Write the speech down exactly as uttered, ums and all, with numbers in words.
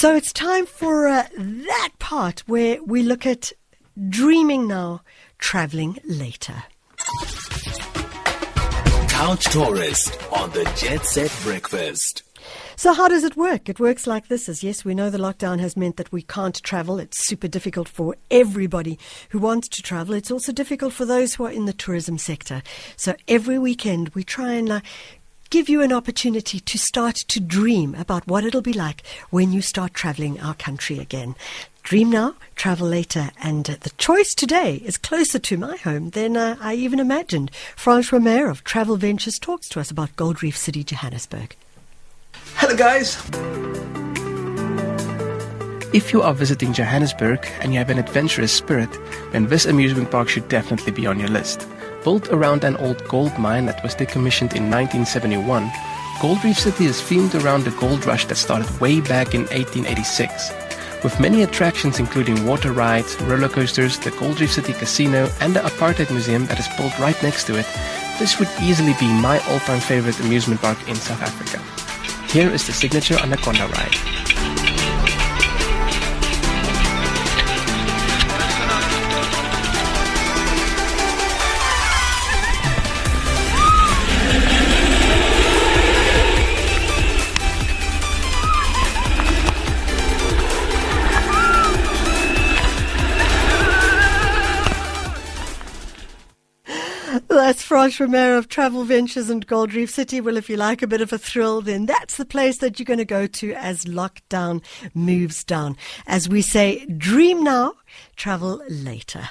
So it's time for uh, that part where we look at dreaming now, travelling later. Couch Tourist on the Jet Set Breakfast. So how does it work? It works like this. Is yes, we know the lockdown has meant that we can't travel. It's super difficult for everybody who wants to travel. It's also difficult for those who are in the tourism sector. So every weekend we try and uh, give you an opportunity to start to dream about what it'll be like when you start traveling our country again. Dream now, travel later, and uh, the choice today is closer to my home than uh, I even imagined. Francois Meyer of Travel Ventures talks to us about Gold Reef City, Johannesburg. Hello guys! If you are visiting Johannesburg and you have an adventurous spirit, then this amusement park should definitely be on your list. Built around an old gold mine that was decommissioned in nineteen seventy-one, Gold Reef City is themed around the gold rush that started way back in eighteen eighty-six. With many attractions including water rides, roller coasters, the Gold Reef City Casino and the Apartheid Museum that is built right next to it, this would easily be my all-time favorite amusement park in South Africa. Here is the signature Anaconda ride. That's Francois Meyer of Travel Ventures and Gold Reef City. Well, if you like a bit of a thrill, then that's the place that you're going to go to as lockdown moves down. As we say, dream now, travel later.